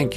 Thank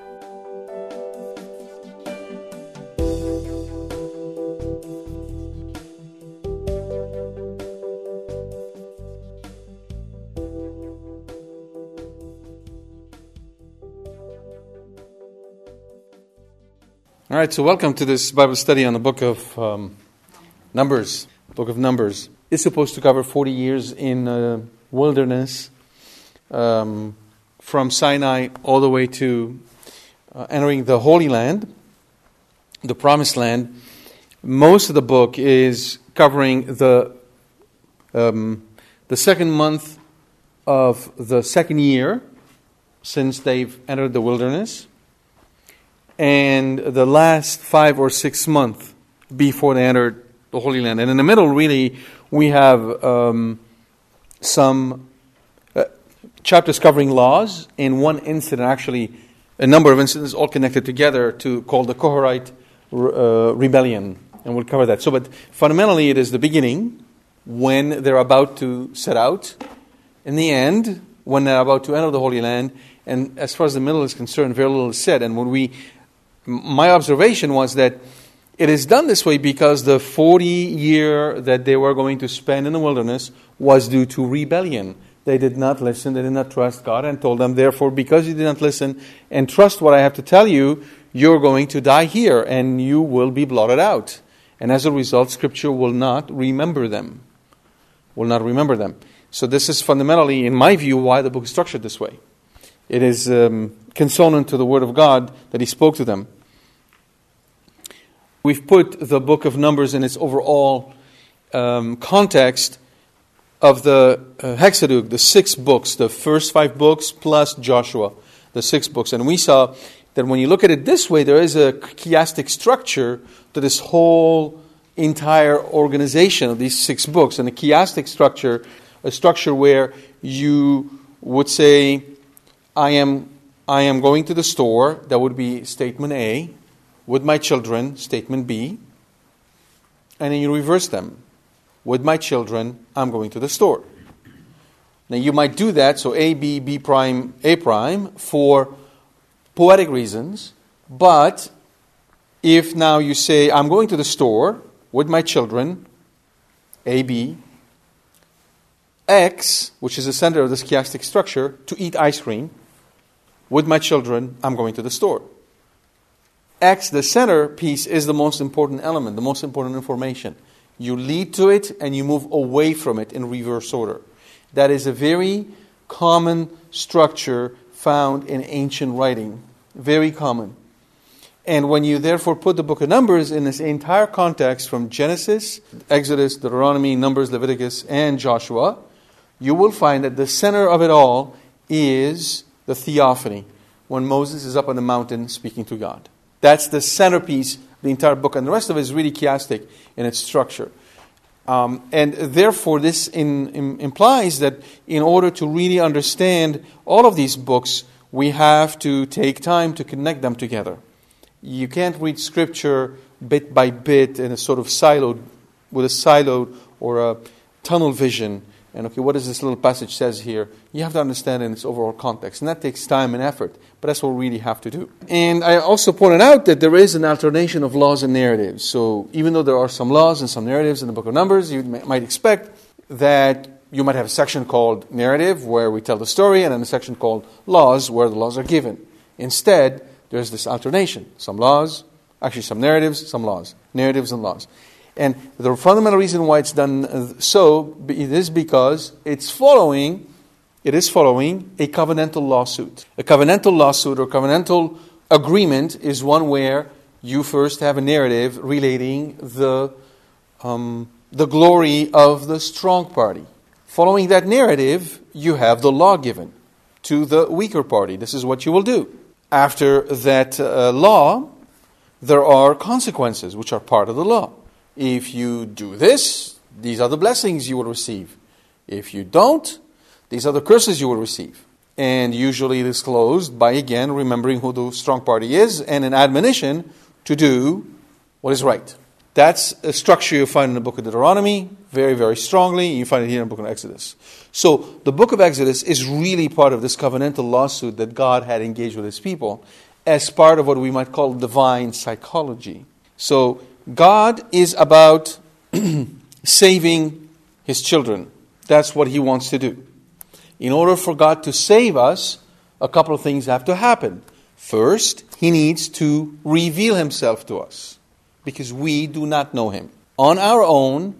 All right, so welcome to this Bible study on the book of Numbers. Book of Numbers is supposed to cover 40 years in wilderness, from Sinai all the way to entering the Holy Land, the Promised Land. Most of the book is covering the second month of the second year since they've entered the wilderness, and the last 5 or 6 months before they entered the Holy Land. And in the middle, really, we have some chapters covering laws, and one incident, actually, a number of incidents all connected together called the Kohathite rebellion, and we'll cover that. So, but fundamentally, it is the beginning, when they're about to set out, in the end, when they're about to enter the Holy Land, and as far as the middle is concerned, very little is said, and when my observation was that it is done this way because the 40 year that they were going to spend in the wilderness was due to rebellion. They did not listen, they did not trust God, and told them, therefore, because you did not listen and trust what I have to tell you, you're going to die here, and you will be blotted out. And as a result, Scripture will not remember them. So this is fundamentally, in my view, why the book is structured this way. It is consonant to the Word of God that He spoke to them. We've put the book of Numbers in its overall context of the Hexaduc, the 6 books, the first 5 books plus Joshua, the 6 books. And we saw that when you look at it this way, there is a chiastic structure to this whole entire organization of these 6 books. And a chiastic structure, a structure where you would say, I am going to the store, that would be statement A, with my children, statement B, and then you reverse them. With my children, I'm going to the store. Now you might do that, so A, B, B prime, A prime, for poetic reasons, but if now you say, I'm going to the store with my children, A, B, X, which is the center of this chiastic structure, to eat ice cream, with my children, I'm going to the store. X, the center piece, is the most important element, the most important information. You lead to it and you move away from it in reverse order. That is a very common structure found in ancient writing. Very common. And when you therefore put the book of Numbers in this entire context from Genesis, Exodus, Deuteronomy, Numbers, Leviticus, and Joshua, you will find that the center of it all is the theophany, when Moses is up on the mountain speaking to God. That's the centerpiece, the entire book, and the rest of it is really chiastic in its structure. And therefore, this implies that in order to really understand all of these books, we have to take time to connect them together. You can't read Scripture bit by bit in a sort of siloed or a tunnel vision. And okay, what does this little passage says here? You have to understand in its overall context. And that takes time and effort. But that's what we really have to do. And I also pointed out that there is an alternation of laws and narratives. So even though there are some laws and some narratives in the book of Numbers, you might expect that you might have a section called narrative, where we tell the story, and then a section called laws, where the laws are given. Instead, there's this alternation. Some laws, actually some narratives and laws. And the fundamental reason why it's done so is because it is following a covenantal lawsuit. A covenantal lawsuit or covenantal agreement is one where you first have a narrative relating the glory of the strong party. Following that narrative, you have the law given to the weaker party. This is what you will do. After that law, there are consequences, which are part of the law. If you do this, these are the blessings you will receive. If you don't, these are the curses you will receive. And usually it is closed by, again, remembering who the strong party is and an admonition to do what is right. That's a structure you find in the book of Deuteronomy very, very strongly. You find it here in the book of Exodus. So the book of Exodus is really part of this covenantal lawsuit that God had engaged with his people as part of what we might call divine psychology. So God is about saving his children. That's what he wants to do. In order for God to save us, a couple of things have to happen. First, he needs to reveal himself to us, because we do not know him. On our own,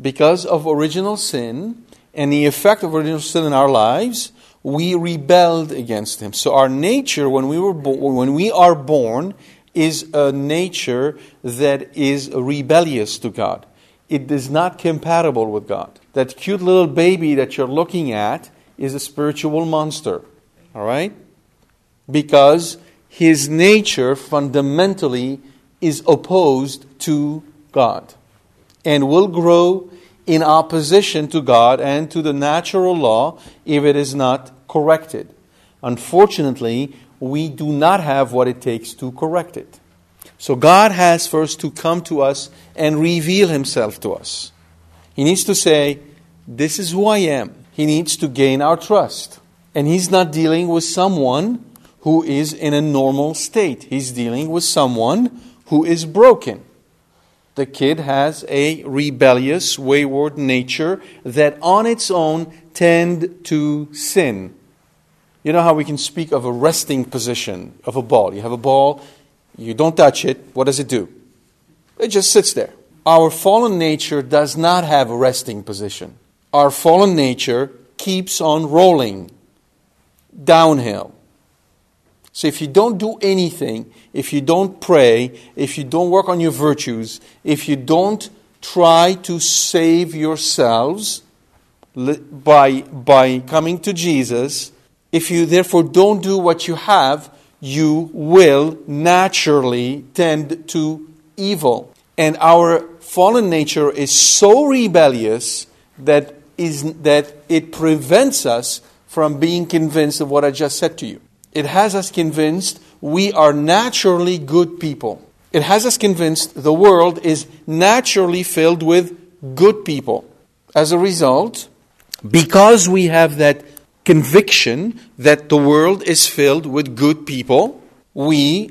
because of original sin and the effect of original sin in our lives, we rebelled against him. So our nature, when we are born, is a nature that is rebellious to God. It is not compatible with God. That cute little baby that you're looking at is a spiritual monster. All right? Because his nature fundamentally is opposed to God and will grow in opposition to God and to the natural law if it is not corrected. Unfortunately, we do not have what it takes to correct it. So God has first to come to us and reveal himself to us. He needs to say, this is who I am. He needs to gain our trust. And he's not dealing with someone who is in a normal state. He's dealing with someone who is broken. The kid has a rebellious, wayward nature that on its own tend to sin. You know how we can speak of a resting position of a ball. You have a ball, you don't touch it, what does it do? It just sits there. Our fallen nature does not have a resting position. Our fallen nature keeps on rolling downhill. So if you don't do anything, if you don't pray, if you don't work on your virtues, if you don't try to save yourselves by coming to Jesus, if you therefore don't do what you have, you will naturally tend to evil. And our fallen nature is so rebellious that it prevents us from being convinced of what I just said to you. It has us convinced we are naturally good people. It has us convinced the world is naturally filled with good people. As a result, because we have that conviction that the world is filled with good people, we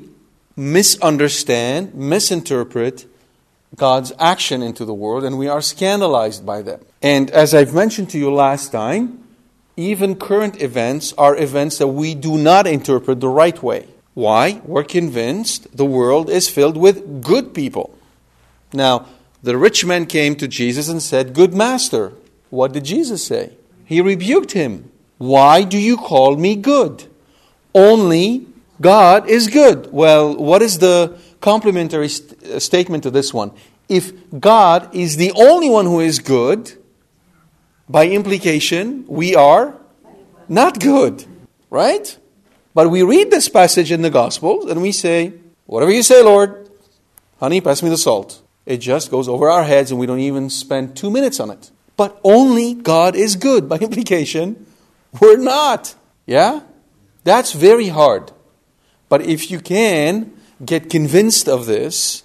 misunderstand, misinterpret God's action into the world, and we are scandalized by them. And as I've mentioned to you last time, even current events are events that we do not interpret the right way. Why? We're convinced the world is filled with good people. Now, the rich man came to Jesus and said, "Good master." What did Jesus say? He rebuked him. "Why do you call me good? Only God is good." Well, what is the complementary statement to this one? If God is the only one who is good, by implication, we are not good, right? But we read this passage in the Gospels and we say, "Whatever you say, Lord, honey, pass me the salt." It just goes over our heads and we don't even spend 2 minutes on it. But only God is good. By implication, we're not. Yeah? That's very hard. But if you can get convinced of this,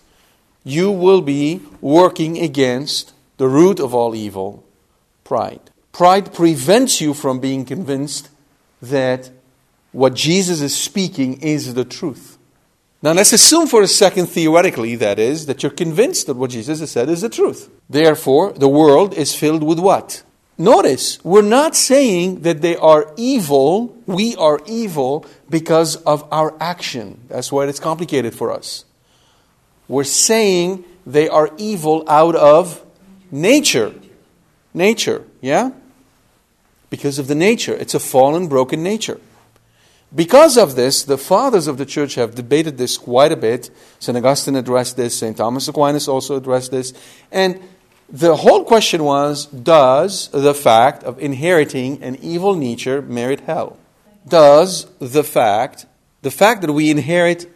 you will be working against the root of all evil. Pride. Pride prevents you from being convinced that what Jesus is speaking is the truth. Now let's assume for a second, theoretically, that is, that you're convinced that what Jesus has said is the truth. Therefore, the world is filled with what? Notice, we're not saying that they are evil, we are evil because of our action. That's why it's complicated for us. We're saying they are evil out of nature. Nature, yeah? Because of the nature. It's a fallen, broken nature. Because of this, the fathers of the church have debated this quite a bit. St. Augustine addressed this. St. Thomas Aquinas also addressed this. And the whole question was, does the fact of inheriting an evil nature merit hell? Does the fact that we inherit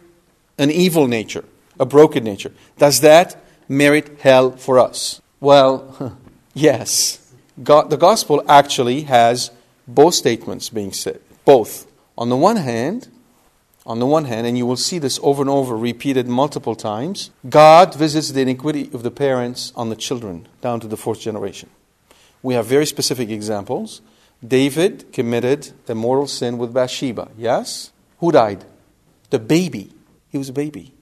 an evil nature, a broken nature, does that merit hell for us? Well, yes. The gospel actually has both statements being said. Both. On the one hand, and you will see this over and over repeated multiple times, God visits the iniquity of the parents on the children, down to the fourth generation. We have very specific examples. David committed the mortal sin with Bathsheba, yes? Who died? The baby. He was a baby.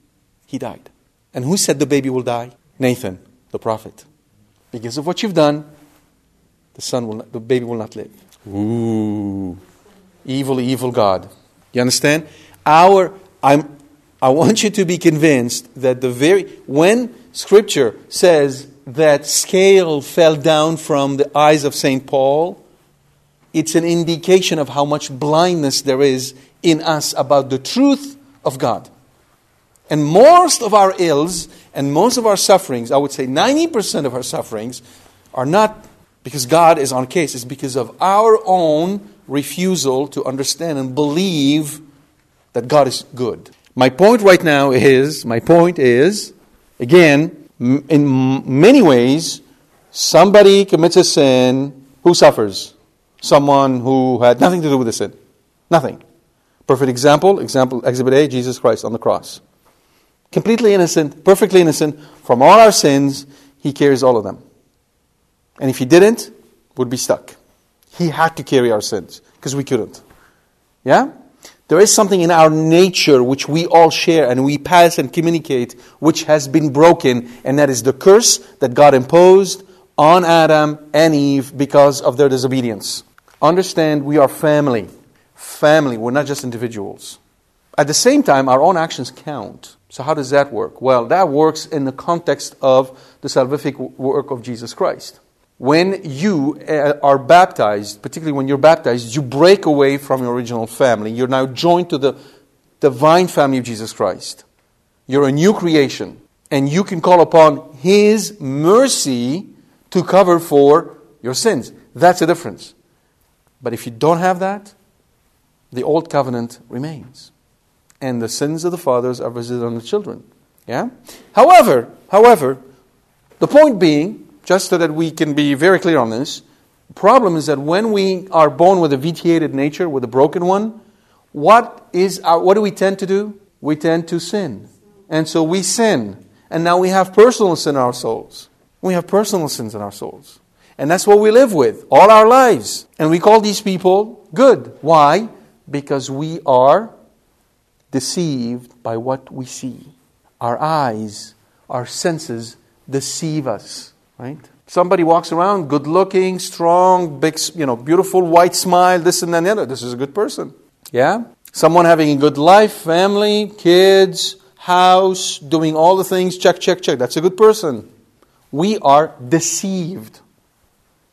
He died. And who said the baby will die? Nathan, the prophet. Because of what you've done, the baby will not live. Ooh. Evil, evil God. You understand? I want you to be convinced that when Scripture says that scale fell down from the eyes of St. Paul, it's an indication of how much blindness there is in us about the truth of God. And most of our ills and most of our sufferings, I would say 90% of our sufferings, are not because God is on case. It's because of our own refusal to understand and believe that God is good. My point is, again, in many ways, somebody commits a sin, who suffers? Someone who had nothing to do with the sin. Nothing. Perfect example, Exhibit A, Jesus Christ on the cross. Completely innocent, perfectly innocent, from all our sins, He carries all of them. And if He didn't, we'd be stuck. He had to carry our sins, because we couldn't. Yeah? There is something in our nature which we all share and we pass and communicate, which has been broken, and that is the curse that God imposed on Adam and Eve because of their disobedience. Understand, we are family. Family, we're not just individuals. At the same time, our own actions count. So how does that work? Well, that works in the context of the salvific work of Jesus Christ. When you are baptized, particularly when you're baptized, you break away from your original family. You're now joined to the divine family of Jesus Christ. You're a new creation. And you can call upon His mercy to cover for your sins. That's the difference. But if you don't have that, the old covenant remains. And the sins of the fathers are visited on the children. Yeah? However, the point being, just so that we can be very clear on this, the problem is that when we are born with a vitiated nature, with a broken one, what do we tend to do? We tend to sin. And so we sin. And now we have personal sin in our souls. We have personal sins in our souls. And that's what we live with all our lives. And we call these people good. Why? Because we are deceived by what we see. Our eyes, our senses deceive us. Right? Somebody walks around, good-looking, strong, big, beautiful, white smile, this and that and the other. This is a good person. Yeah? Someone having a good life, family, kids, house, doing all the things, check, check, check. That's a good person. We are deceived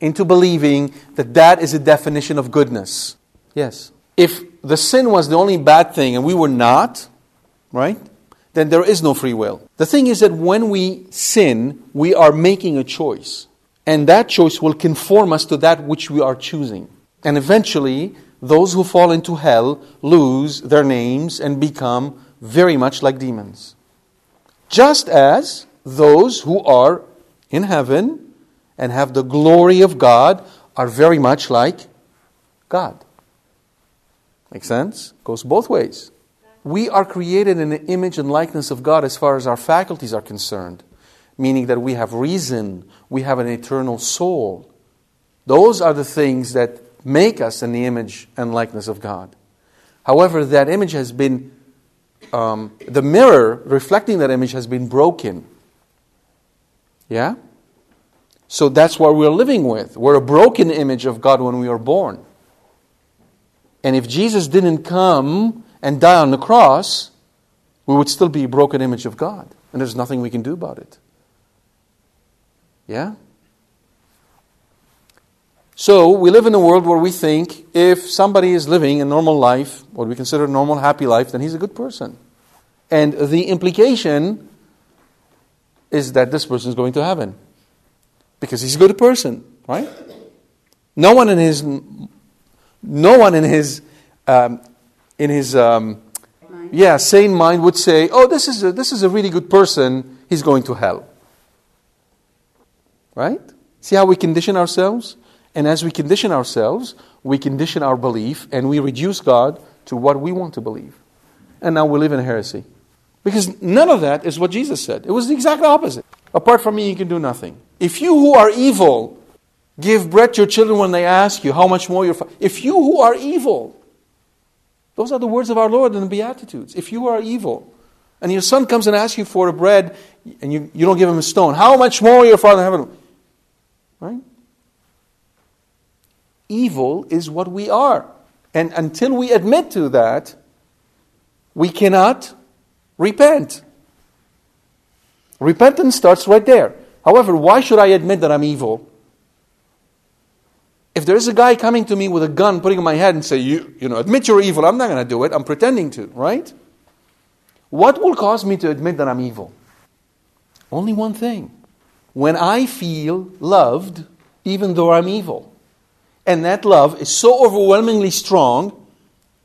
into believing that is a definition of goodness. Yes. If the sin was the only bad thing and we were not, right? Then there is no free will. The thing is that when we sin, we are making a choice. And that choice will conform us to that which we are choosing. And eventually, those who fall into hell lose their names and become very much like demons. Just as those who are in heaven and have the glory of God are very much like God. Make sense? Goes both ways. We are created in the image and likeness of God as far as our faculties are concerned. Meaning that we have reason. We have an eternal soul. Those are the things that make us in the image and likeness of God. However, that image has been... the mirror reflecting that image has been broken. Yeah? So that's what we're living with. We're a broken image of God when we are born. And if Jesus didn't come and die on the cross, we would still be a broken image of God. And there's nothing we can do about it. Yeah? So we live in a world where we think if somebody is living a normal life, what we consider a normal, happy life, then he's a good person. And the implication is that this person is going to heaven because he's a good person, right? No one in his sane mind would say, "Oh, this is a really good person. He's going to hell." Right? See how we condition ourselves, and as we condition ourselves, we condition our belief, and we reduce God to what we want to believe, and now we live in heresy. Because none of that is what Jesus said. It was the exact opposite. Apart from me, you can do nothing. If you who are evil give bread to your children when they ask you, how much more your Father. If you who are evil. Those are the words of our Lord in the Beatitudes. If you are evil, and your son comes and asks you for a bread, and you don't give him a stone, how much more your Father in heaven. Right? Evil is what we are. And until we admit to that, we cannot repent. Repentance starts right there. However, why should I admit that I'm evil? If there is a guy coming to me with a gun, putting it in my head and say, you know, admit you're evil, I'm not going to do it. I'm pretending to, right? What will cause me to admit that I'm evil? Only one thing. When I feel loved, even though I'm evil. And that love is so overwhelmingly strong,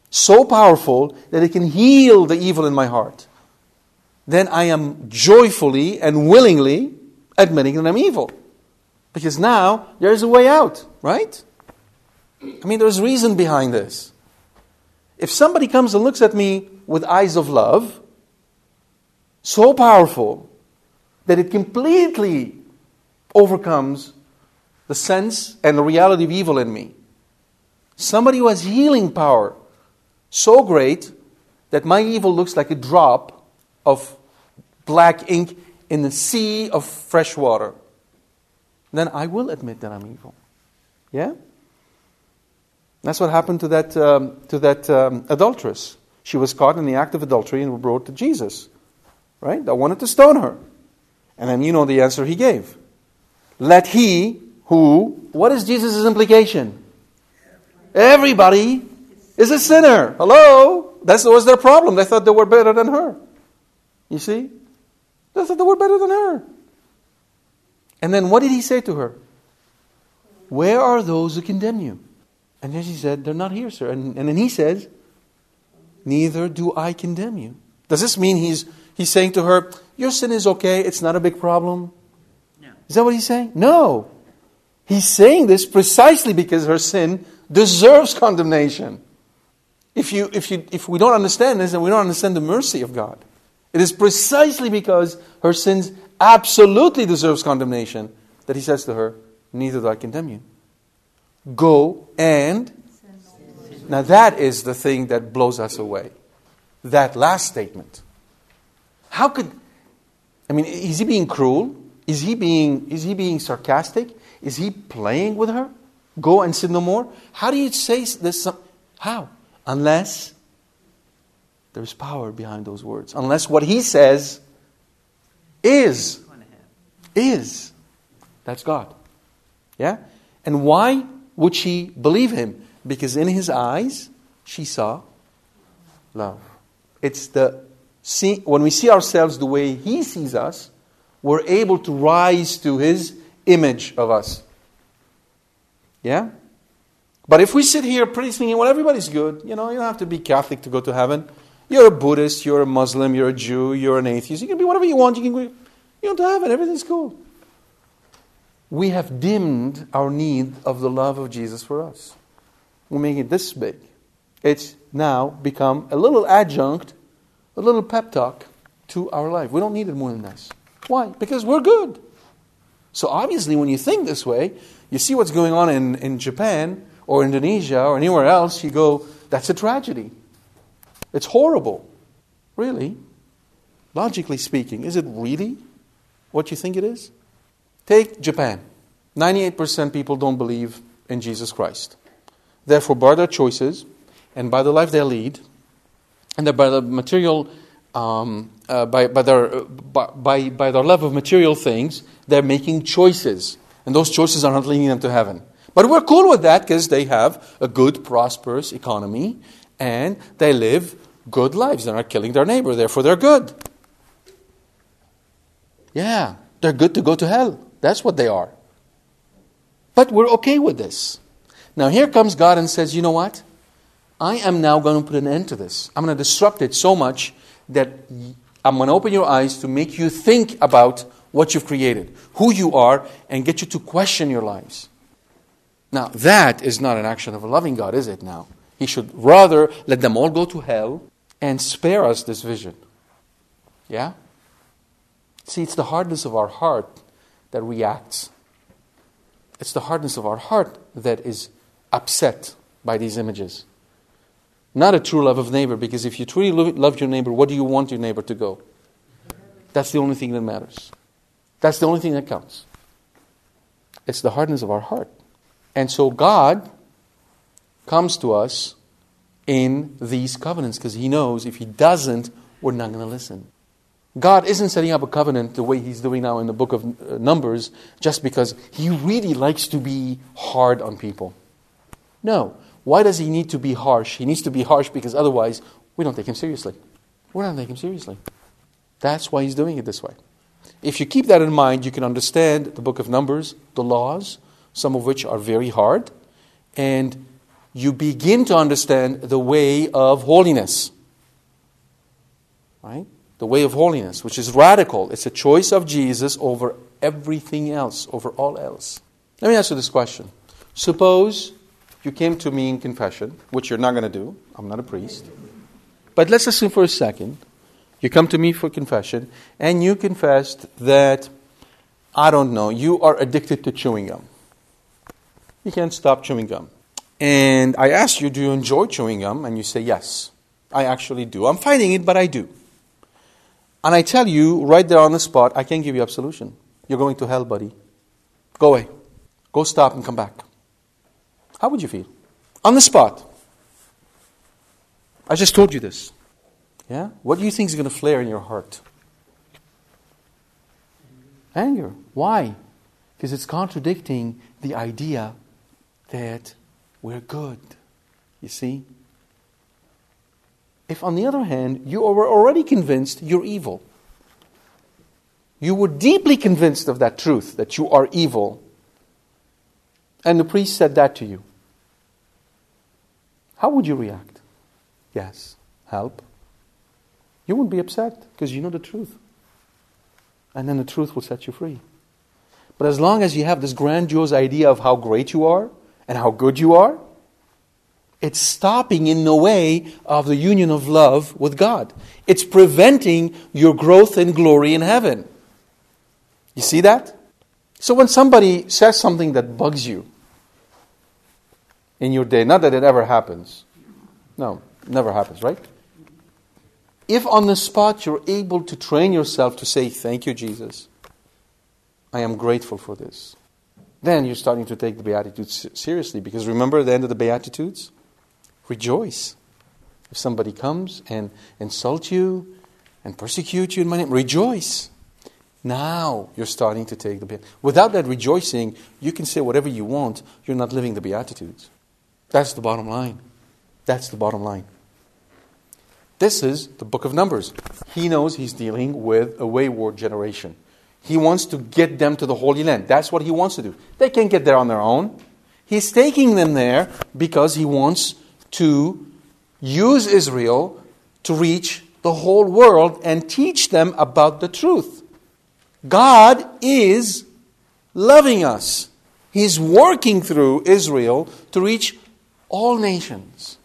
so powerful, that it can heal the evil in my heart. Then I am joyfully and willingly admitting that I'm evil. Because now, there is a way out, right? I mean, there's reason behind this. If somebody comes and looks at me with eyes of love, so powerful, that it completely overcomes the sense and the reality of evil in me. Somebody who has healing power, so great, that my evil looks like a drop of black ink in the sea of fresh water. Then I will admit that I'm evil. Yeah? That's what happened to that adulteress. She was caught in the act of adultery and brought to Jesus. Right? They wanted to stone her. And then you know the answer he gave. Let he who... What is Jesus' implication? Everybody is a sinner. Hello? That was their problem. They thought they were better than her. You see? They thought they were better than her. And then what did he say to her? Where are those who condemn you? And then she said, they're not here, sir. And then he says, neither do I condemn you. Does this mean he's saying to her, your sin is okay, it's not a big problem? No. Is that what he's saying? No. He's saying this precisely because her sin deserves condemnation. If we don't understand this, then we don't understand the mercy of God. It is precisely because her sins absolutely deserves condemnation that he says to her, neither do I condemn you. Go and... Now that is the thing that blows us away. That last statement. How could... I mean, is he being cruel? Is he being sarcastic? Is he playing with her? Go and sin no more? How do you say this? How? Unless... There's power behind those words. Unless what he says is. That's God. Yeah? And why would she believe him? Because in his eyes, she saw love. It's when we see ourselves the way he sees us, we're able to rise to his image of us. Yeah? But if we sit here pretty thinking, well, everybody's good. You know, you don't have to be Catholic to go to heaven. You're a Buddhist, you're a Muslim, you're a Jew, you're an atheist. You can be whatever you want. You can go to heaven. Everything's cool. We have dimmed our need of the love of Jesus for us. We make it this big. It's now become a little adjunct, a little pep talk to our life. We don't need it more than this. Why? Because we're good. So obviously when you think this way, you see what's going on in Japan or Indonesia or anywhere else, you go, that's a tragedy. It's horrible. Really? Logically speaking, is it really what you think it is? Take Japan. 98% people don't believe in Jesus Christ. Therefore, by their choices, and by the life they lead, and by the material by their love of material things, they're making choices, and those choices are not leading them to heaven. But we're cool with that because they have a good, prosperous economy, and they live good lives. They're not killing their neighbor, therefore they're good. Yeah, they're good to go to hell. That's what they are. But we're okay with this. Now here comes God and says, you know what? I am now going to put an end to this. I'm going to disrupt it so much that I'm going to open your eyes to make you think about what you've created, who you are, and get you to question your lives. Now, that is not an action of a loving God, is it now? He should rather let them all go to hell and spare us this vision. Yeah? See, it's the hardness of our heart that reacts. It's the hardness of our heart that is upset by these images. Not a true love of neighbor, because if you truly love your neighbor, what do you want your neighbor to go? That's the only thing that matters. That's the only thing that counts. It's the hardness of our heart. And so God comes to us in these covenants, because He knows if He doesn't, we're not going to listen. God isn't setting up a covenant the way He's doing now in the book of Numbers just because He really likes to be hard on people. No. Why does He need to be harsh? He needs to be harsh because otherwise we don't take Him seriously. We're not taking Him seriously. That's why He's doing it this way. If you keep that in mind, you can understand the book of Numbers, the laws, some of which are very hard, and you begin to understand the way of holiness. Right? The way of holiness, which is radical. It's a choice of Jesus over everything else, over all else. Let me answer this question. Suppose you came to me in confession, which you're not going to do. I'm not a priest. But let's assume for a second, you come to me for confession, and you confessed that, I don't know, you are addicted to chewing gum. You can't stop chewing gum. And I asked you, do you enjoy chewing gum? And you say, yes, I actually do. I'm fighting it, but I do. And I tell you, right there on the spot, I can't give you absolution. You're going to hell, buddy. Go away. Go stop and come back. How would you feel? On the spot. I just told you this. Yeah? What do you think is going to flare in your heart? Anger. Why? Because it's contradicting the idea that we're good. You see? If, on the other hand, you were already convinced you're evil, you were deeply convinced of that truth, that you are evil, and the priest said that to you, how would you react? Yes, help. You wouldn't be upset because you know the truth. And then the truth will set you free. But as long as you have this grandiose idea of how great you are and how good you are, it's stopping in the way of the union of love with God. It's preventing your growth and glory in heaven. You see that? So when somebody says something that bugs you in your day, not that it ever happens. No, it never happens, right? If on the spot you're able to train yourself to say, thank you, Jesus, I am grateful for this, then you're starting to take the Beatitudes seriously. Because remember at the end of the Beatitudes? Rejoice. If somebody comes and insults you and persecutes you in my name, rejoice. Now you're starting to take the Beatitudes. Without that rejoicing, you can say whatever you want. You're not living the Beatitudes. That's the bottom line. That's the bottom line. This is the book of Numbers. He knows he's dealing with a wayward generation. He wants to get them to the Holy Land. That's what he wants to do. They can't get there on their own. He's taking them there because he wants to use Israel to reach the whole world and teach them about the truth. God is loving us. He's working through Israel to reach all nations.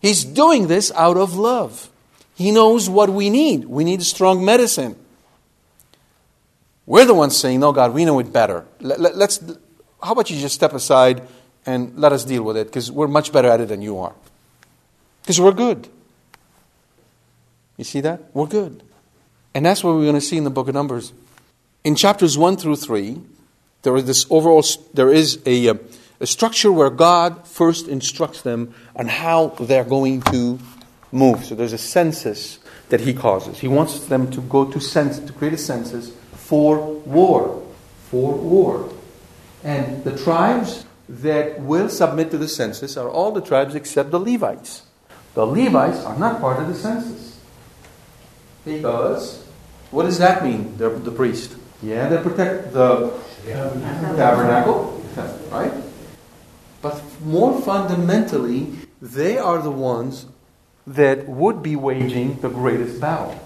He's doing this out of love. He knows what we need. We need strong medicine. We're the ones saying, no, God, we know it better. Let's. How about you just step aside and let us deal with it, because we're much better at it than you are. Because we're good. You see that? We're good. And that's what we're going to see in the book of Numbers. In chapters 1 through 3, there is a structure where God first instructs them on how they're going to move. So there's a census that he causes. He wants them to go to to create a census for war. For war. And the tribes that will submit to the census are all the tribes except the Levites. The Levites are not part of the census. Because, what does that mean? They're the priest. Yeah, they protect the tabernacle. Right? But more fundamentally, they are the ones that would be waging the greatest battle.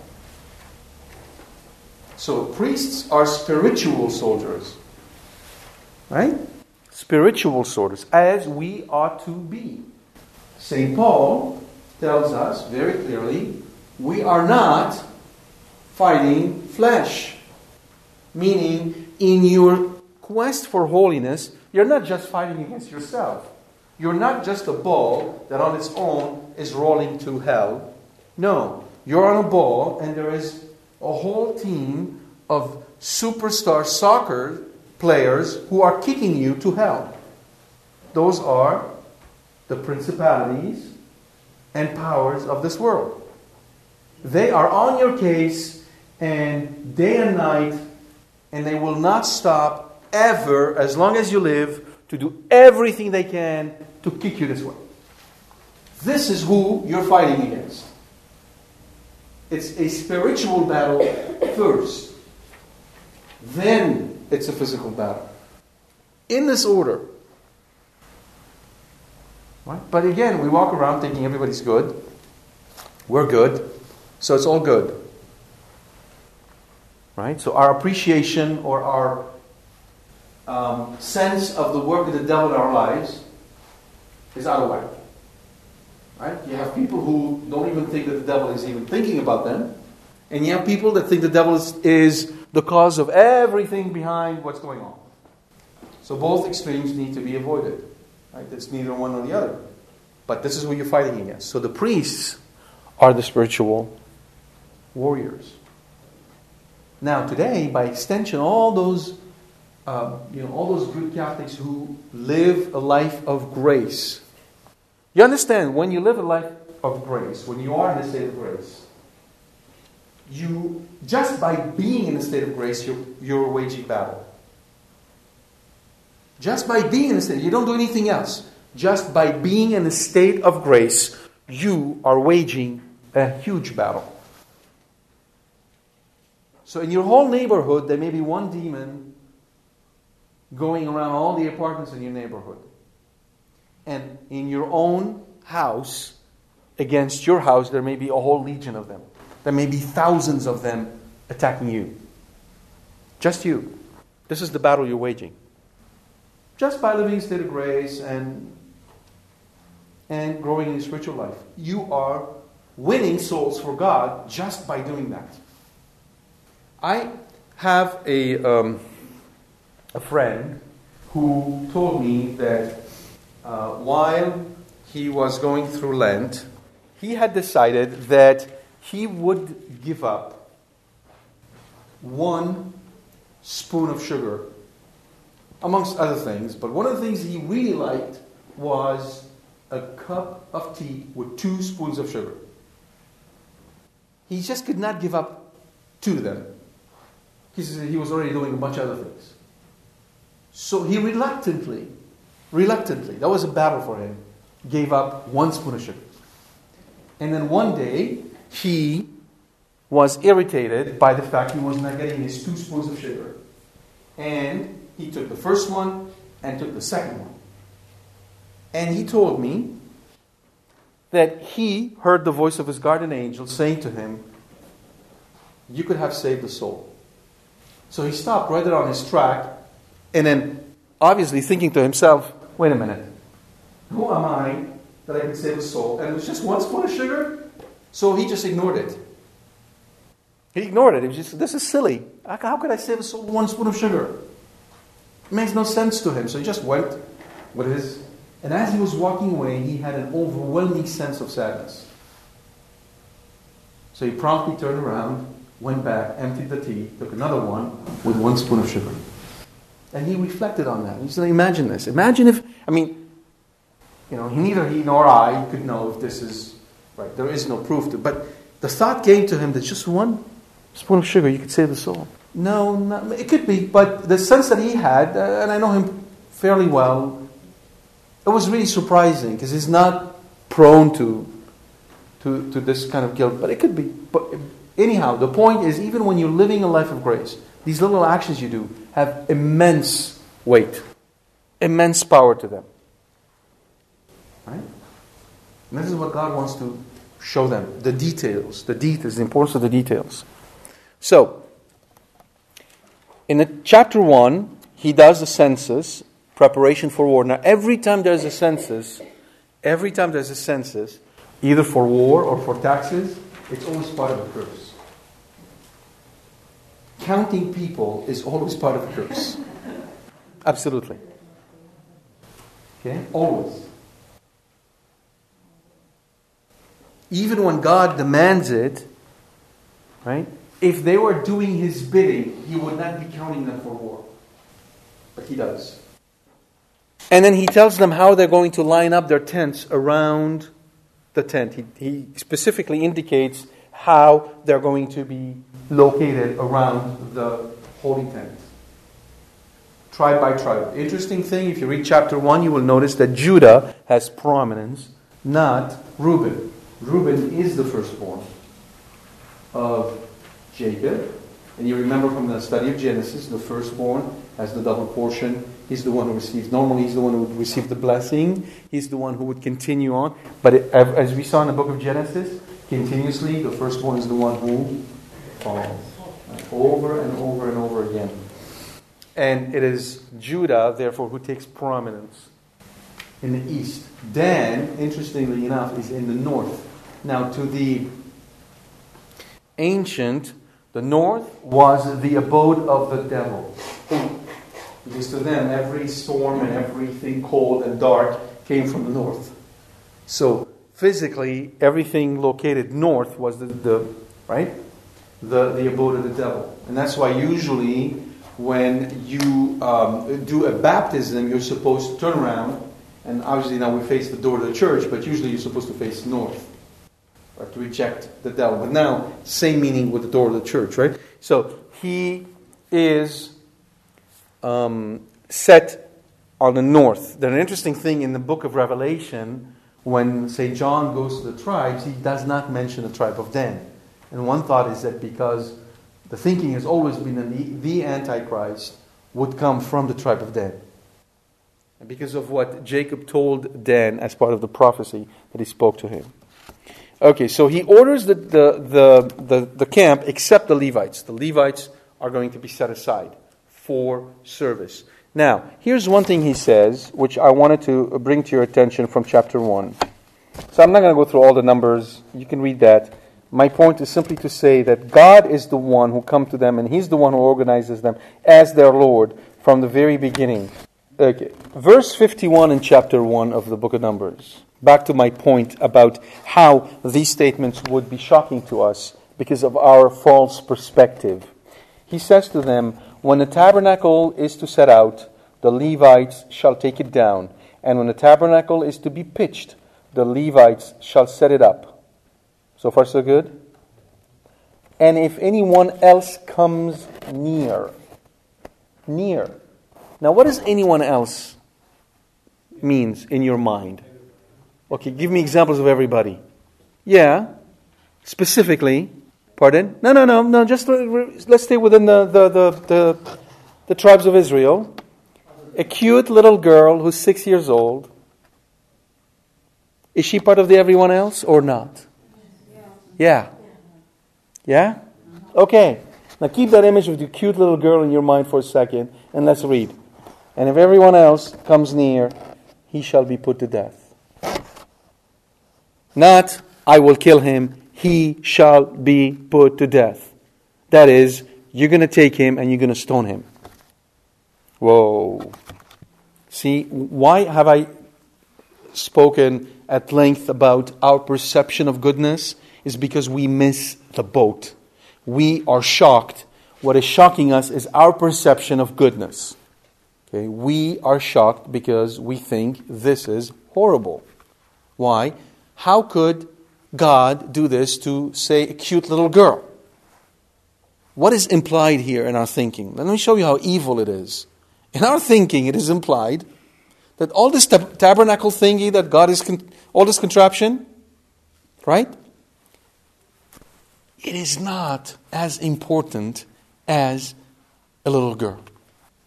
So priests are spiritual soldiers. Right? Spiritual soldiers, as we ought to be. St. Paul tells us very clearly, we are not fighting flesh. Meaning, in your quest for holiness, you're not just fighting against yourself. You're not just a ball that on its own is rolling to hell. No, you're on a ball and there is a whole team of superstar soccer players who are kicking you to hell. Those are the principalities and powers of this world. They are on your case and day and night, and they will not stop ever, as long as you live, to do everything they can to kick you this way. This is who you're fighting against. It's a spiritual battle first. Then it's a physical battle. In this order. Right? But again, we walk around thinking everybody's good. We're good. So it's all good. Right? So our appreciation or our sense of the work of the devil in our lives is out of whack. Right? You have people who don't even think that the devil is even thinking about them. And you have people that think the devil is the cause of everything behind what's going on. So both extremes need to be avoided. Right? It's neither one nor the other. But this is what you're fighting against. So the priests are the spiritual warriors. Now today, by extension, all those all those good Catholics who live a life of grace. You understand, when you live a life of grace, when you are in a state of grace, you just by being in a state of grace, you're waging battle. Just by being in a state, you don't do anything else. Just by being in a state of grace, you are waging a huge battle. So in your whole neighborhood, there may be one demon going around all the apartments in your neighborhood. And in your own house, against your house, there may be a whole legion of them. There may be thousands of them attacking you. Just you. This is the battle you're waging. Just by living in a state of grace and growing in your spiritual life. You are winning souls for God just by doing that. I have a friend who told me that while he was going through Lent, he had decided that he would give up 1 spoon of sugar, amongst other things. But one of the things he really liked was a cup of tea with 2 spoons of sugar. He just could not give up 2 of them. He said he was already doing a bunch of other things. So he reluctantly, that was a battle for him, gave up 1 spoon of sugar. And then one day, he was irritated by the fact he was not getting his 2 spoons of sugar. And he took the first one and took the second one. And he told me that he heard the voice of his guardian angel saying to him, "You could have saved the soul." So he stopped right there on his track and then obviously thinking to himself, wait a minute, who am I that I can save a soul? And it was just 1 spoon of sugar? So he just ignored it. He ignored it. He was just, this is silly. How could I save a soul with 1 spoon of sugar? It makes no sense to him. So he just went with his... And as he was walking away, he had an overwhelming sense of sadness. So he promptly turned around, went back, emptied the tea, took another one with 1 spoon of sugar. And he reflected on that. He said, imagine this. Imagine if, neither he nor I could know if this is right. There is no proof to it. But The thought came to him that just one spoon of sugar, you could save the soul. No, no, it could be, but the sense that he had, and I know him fairly well, it was really surprising, because he's not prone to this kind of guilt, but it could be. But anyhow, the point is, even when you're living a life of grace, these little actions you do have immense weight, immense power to them. Right? And this is what God wants to show them, the details, the importance of the details. So, in the chapter 1, he does the census, preparation for war. Now, every time there's a census, either for war or for taxes, it's always part of a curse. Counting people is always part of a curse. Absolutely. Okay? Always. Even when God demands it, right? If they were doing his bidding, he would not be counting them for war. But he does. And then he tells them how they're going to line up their tents around the tent. He specifically indicates how they're going to be located around the holy tent. Tribe by tribe. Interesting thing, if you read chapter 1, you will notice that Judah has prominence, not Reuben. Reuben is the firstborn of Jacob. And you remember from the study of Genesis, the firstborn has the double portion. He's the one who receives. Normally, he's the one who would receive the blessing. He's the one who would continue on. But as we saw in the book of Genesis, continuously, the firstborn is the one who follows. Over and over and over again. And it is Judah, therefore, who takes prominence in the east. Dan, interestingly enough, is in the north. Now, to the ancient, the north was the abode of the devil. Because to them, every storm and everything cold and dark came from the north. So, physically, everything located north was the abode of the devil. And that's why usually when you do a baptism, you're supposed to turn around. And obviously now we face the door of the church, but usually you're supposed to face north, right, to reject the devil. But now, same meaning with the door of the church, right? So he is set on the north. There's an interesting thing in the book of Revelation, when St. John goes to the tribes, he does not mention the tribe of Dan. And one thought is that because the thinking has always been that the Antichrist would come from the tribe of Dan. Because of what Jacob told Dan as part of the prophecy that he spoke to him. Okay, so he orders the camp except the Levites. The Levites are going to be set aside for service. Now, here's one thing he says, which I wanted to bring to your attention from chapter 1. So I'm not going to go through all the numbers. You can read that. My point is simply to say that God is the one who comes to them, and he's the one who organizes them as their Lord from the very beginning. Okay, verse 51 in chapter 1 of the book of Numbers. Back to my point about how these statements would be shocking to us because of our false perspective. He says to them, "When the tabernacle is to set out, the Levites shall take it down. And when the tabernacle is to be pitched, the Levites shall set it up." So far, so good? "And if anyone else comes near. Now, what does anyone else means in your mind? Okay, give me examples of everybody. Yeah, specifically. Pardon? No. Just let's stay within the tribes of Israel. A cute little girl who's 6 years old. Is she part of the everyone else or not? Yeah. Okay. Now keep that image of the cute little girl in your mind for a second, and let's read. "And if everyone else comes near, he shall be put to death." Not, "I will kill him," "he shall be put to death." That is, you're going to take him and you're going to stone him. Whoa. See, why have I spoken at length about our perception of goodness? It's because we miss the boat. We are shocked. What is shocking us is our perception of goodness. Okay, we are shocked because we think this is horrible. Why? How could God do this to, say, a cute little girl? What is implied here in our thinking? Let me show you how evil it is. In our thinking, it is implied that all this tabernacle thingy that God is, all this contraption, right? It is not as important as a little girl.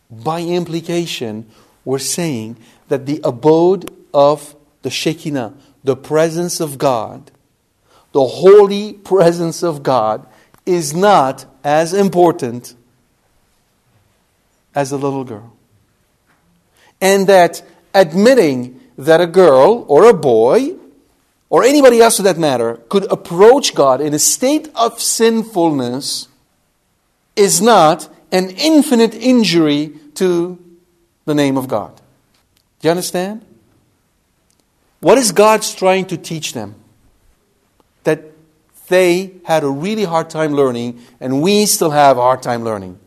By implication, we're saying that the abode of the Shekinah, the presence of God, the holy presence of God, is not as important as a little girl. And that admitting that a girl or a boy, or anybody else for that matter, could approach God in a state of sinfulness is not an infinite injury to the name of God. Do you understand? What is God trying to teach them? That they had a really hard time learning, and we still have a hard time learning.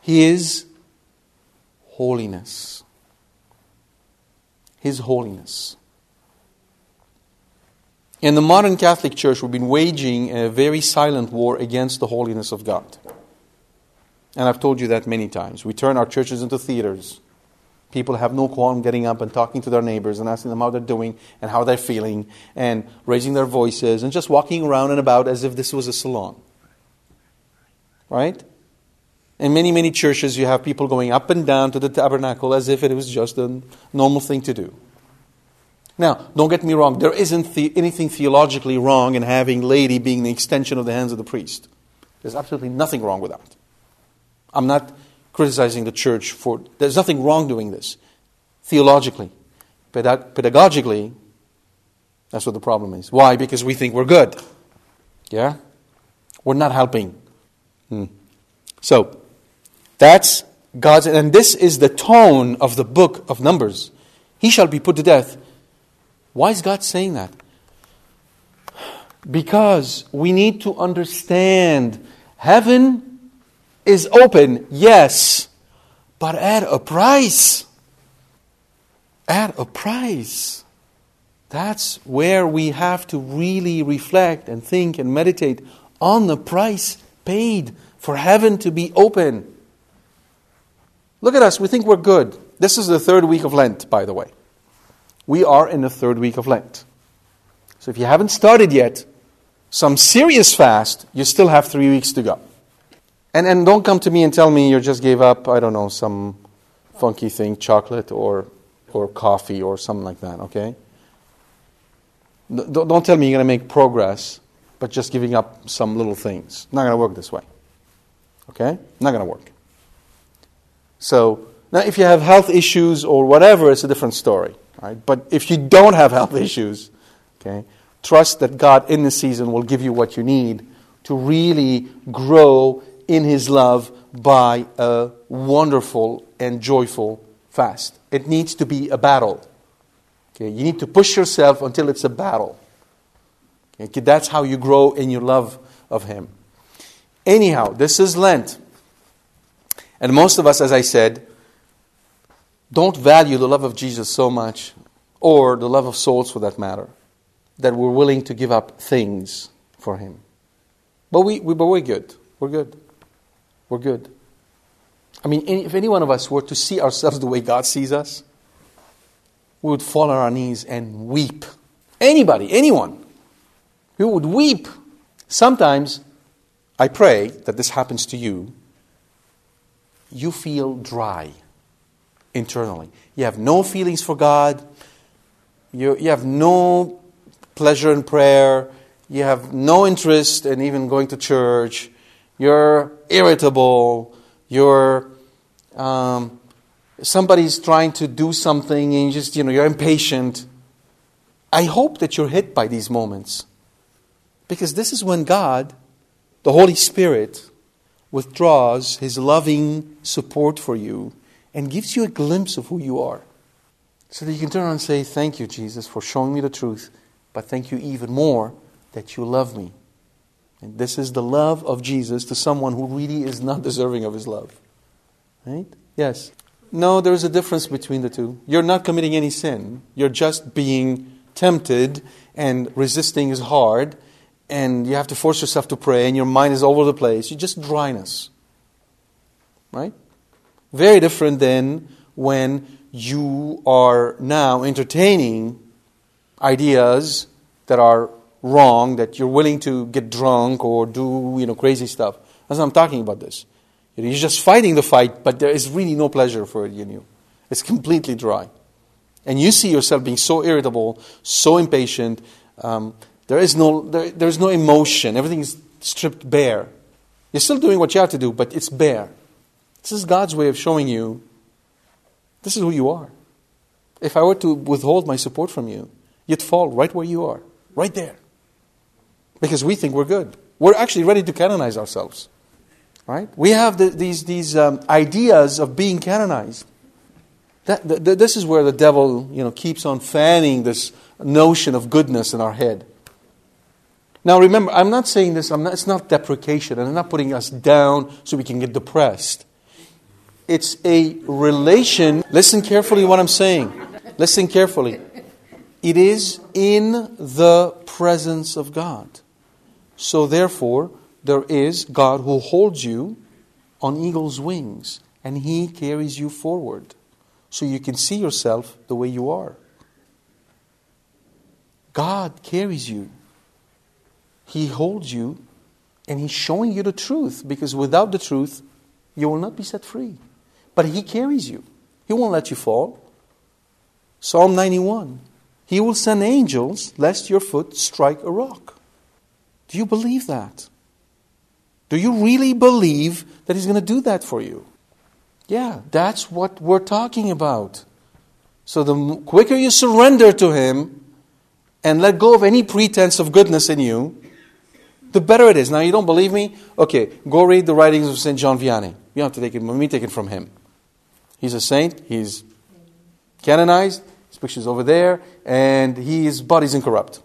His holiness. His holiness. In the modern Catholic Church, we've been waging a very silent war against the holiness of God. And I've told you that many times. We turn our churches into theaters. People have no qualm getting up and talking to their neighbors and asking them how they're doing and how they're feeling and raising their voices and just walking around and about as if this was a salon. Right? In many, many churches, you have people going up and down to the tabernacle as if it was just a normal thing to do. Now, don't get me wrong. There isn't anything theologically wrong in having laity being the extension of the hands of the priest. There's absolutely nothing wrong with that. I'm not criticizing the church for... There's nothing wrong doing this, theologically. Pedagogically, that's what the problem is. Why? Because we think we're good. Yeah? We're not helping. So, that's God's... And this is the tone of the book of Numbers. He shall be put to death. Why is God saying that? Because we need to understand heaven is open, yes, but at a price. At a price. That's where we have to really reflect and think and meditate on the price paid for heaven to be open. Look at us, we think we're good. This is the third week of Lent, by the way. We are in the third week of Lent. So if you haven't started yet, some serious fast, you still have 3 weeks to go. And don't come to me and tell me you just gave up, I don't know, some funky thing, chocolate or coffee or something like that, okay? Don't tell me you're going to make progress, but just giving up some little things. Not going to work this way, okay? Not going to work. So, now if you have health issues or whatever, it's a different story, right? But if you don't have health issues, okay, trust that God in this season will give you what you need to really grow in His love by a wonderful and joyful fast. It needs to be a battle. Okay, you need to push yourself until it's a battle. Okay, that's how you grow in your love of Him. Anyhow, this is Lent. And most of us, as I said, don't value the love of Jesus so much, or the love of souls for that matter, that we're willing to give up things for Him. But we're good. We're good. We're good. I mean, if any one of us were to see ourselves the way God sees us, we would fall on our knees and weep. Anybody, anyone, we would weep. Sometimes, I pray that this happens to you, you feel dry internally. You have no feelings for God. You have no pleasure in prayer. You have no interest in even going to church. You're irritable. You're somebody's trying to do something, and you're impatient. I hope that you're hit by these moments, because this is when God, the Holy Spirit, withdraws His loving support for you and gives you a glimpse of who you are, so that you can turn around and say, "Thank you, Jesus, for showing me the truth, but thank you even more that you love me." And this is the love of Jesus to someone who really is not deserving of His love. Right? Yes. No, there is a difference between the two. You're not committing any sin. You're just being tempted and resisting is hard and you have to force yourself to pray and your mind is all over the place, you just dryness. Right? Very different than when you are now entertaining ideas that are wrong, that you're willing to get drunk or do, crazy stuff. That's what I'm talking about this. You're just fighting the fight, but there is really no pleasure for it in you. It's completely dry. And you see yourself being so irritable, so impatient. There is no emotion. Everything is stripped bare. You're still doing what you have to do, but it's bare. This is God's way of showing you, this is who you are. If I were to withhold my support from you, you'd fall right where you are, right there. Because we think we're good. We're actually ready to canonize ourselves. Right? We have these ideas of being canonized. This is where the devil, keeps on fanning this notion of goodness in our head. Now remember, I'm not saying this, it's not deprecation, and I'm not putting us down so we can get depressed. It's a relation. Listen carefully to what I'm saying. Listen carefully. It is in the presence of God. So therefore, there is God who holds you on eagle's wings, and He carries you forward. So you can see yourself the way you are. God carries you. He holds you, and He's showing you the truth, because without the truth, you will not be set free. But He carries you. He won't let you fall. Psalm 91. He will send angels, lest your foot strike a rock. Do you believe that? Do you really believe that He's going to do that for you? Yeah, that's what we're talking about. So the quicker you surrender to Him and let go of any pretense of goodness in you, the better it is. Now, you don't believe me? Okay, go read the writings of St. John Vianney. You don't have to take it from me, take it from him. He's a saint. He's canonized. His picture's over there. And his body's incorrupt.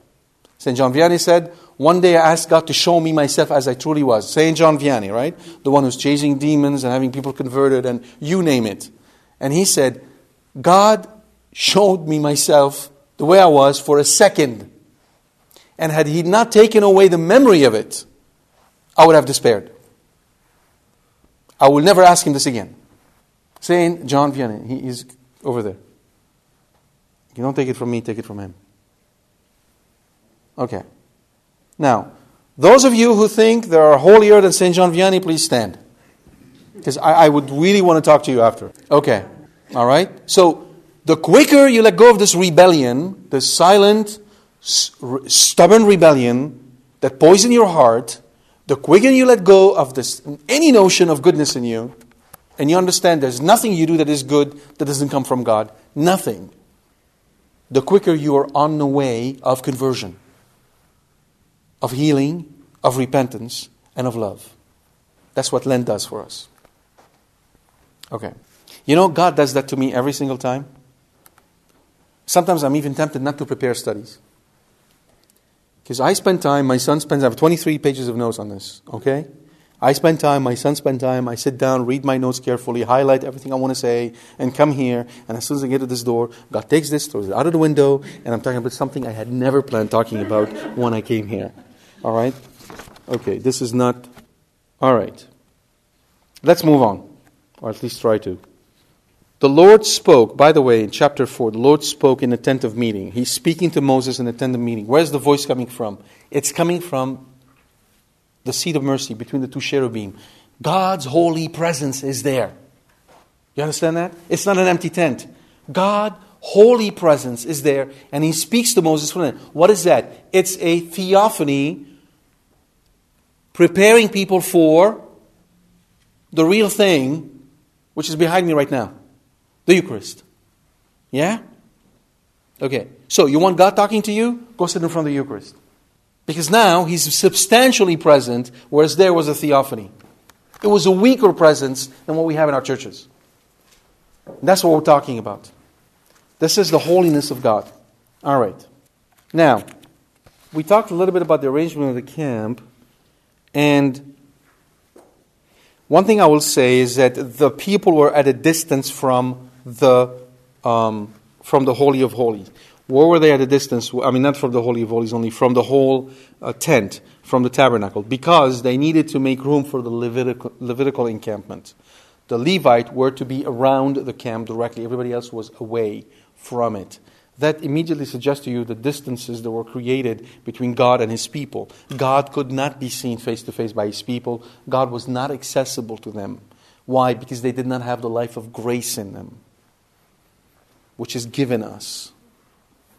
St. John Vianney said, "One day I asked God to show me myself as I truly was." St. John Vianney, right? The one who's chasing demons and having people converted and you name it. And he said, "God showed me myself the way I was for a second. And had He not taken away the memory of it, I would have despaired. I will never ask Him this again." St. John Vianney, he is over there. You don't take it from me, take it from him. Okay. Now, those of you who think there are holier than St. John Vianney, please stand. Because I would really want to talk to you after. Okay. All right. So, the quicker you let go of this rebellion, this silent, stubborn rebellion that poisons your heart, the quicker you let go of this any notion of goodness in you, and you understand there's nothing you do that is good that doesn't come from God. Nothing. The quicker you are on the way of conversion, of healing, of repentance, and of love. That's what Lent does for us. Okay. God does that to me every single time. Sometimes I'm even tempted not to prepare studies. Because I spend time, my son spends, I have 23 pages of notes on this, okay? I spend time, my son spends time, I sit down, read my notes carefully, highlight everything I want to say, and come here, and as soon as I get to this door, God takes this, throws it out of the window, and I'm talking about something I had never planned talking about when I came here. All right? Okay, this is not... All right. Let's move on, or at least try to. The Lord spoke, by the way, in chapter 4, the Lord spoke in a tent of meeting. He's speaking to Moses in a tent of meeting. Where's the voice coming from? It's coming from the seat of mercy between the two cherubim. God's holy presence is there. You understand that? It's not an empty tent. God's holy presence is there, and He speaks to Moses from it. What is that? It's a theophany preparing people for the real thing, which is behind me right now. The Eucharist. Yeah? Okay. So you want God talking to you? Go sit in front of the Eucharist. Because now He's substantially present, whereas there was a theophany. It was a weaker presence than what we have in our churches. And that's what we're talking about. This is the holiness of God. All right. Now, we talked a little bit about the arrangement of the camp. And one thing I will say is that the people were at a distance from the Holy of Holies. Where were they at a distance? I mean, not from the Holy of Holies only, from the whole tent, from the tabernacle, because they needed to make room for the Levitical encampment. The Levite were to be around the camp directly. Everybody else was away from it. That immediately suggests to you the distances that were created between God and His people. God could not be seen face to face by His people. God was not accessible to them. Why? Because they did not have the life of grace in them, which is given us.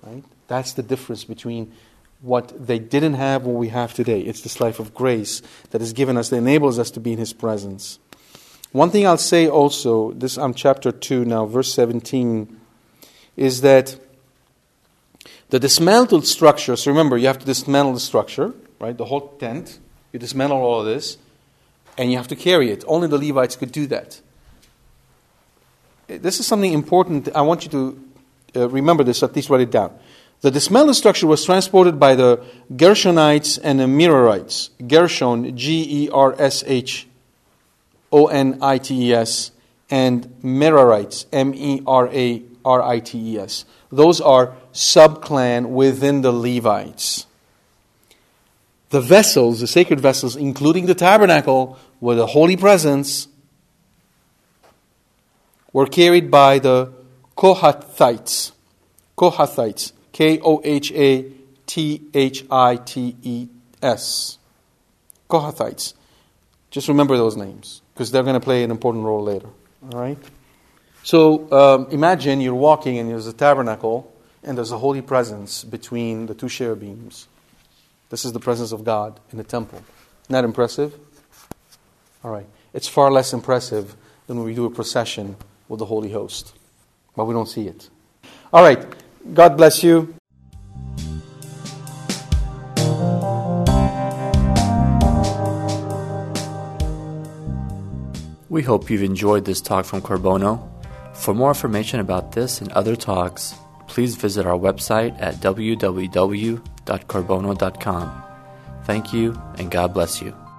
Right? That's the difference between what they didn't have and what we have today. It's this life of grace that is given us, that enables us to be in His presence. One thing I'll say also, this I'm chapter 2 now, verse 17, is that the dismantled structure, so remember, you have to dismantle the structure, right? The whole tent, you dismantle all of this, and you have to carry it. Only the Levites could do that. This is something important. I want you to remember this, at least write it down. The dismantled structure was transported by the Gershonites and the Merarites. Gershon, Gershonites, and Merarites, Merarites. Those are sub-clan within the Levites. The vessels, the sacred vessels, including the tabernacle, where the holy presence were carried by the Kohathites. Kohathites, Kohathites. Kohathites. Just remember those names, because they're going to play an important role later. All right. So imagine you're walking and there's a tabernacle and there's a holy presence between the two cherubims. This is the presence of God in the temple. Not impressive? All right. It's far less impressive than when we do a procession with the holy host. But we don't see it. All right. God bless you. We hope you've enjoyed this talk from Corbono. For more information about this and other talks, please visit our website at www.corbono.com. Thank you, and God bless you.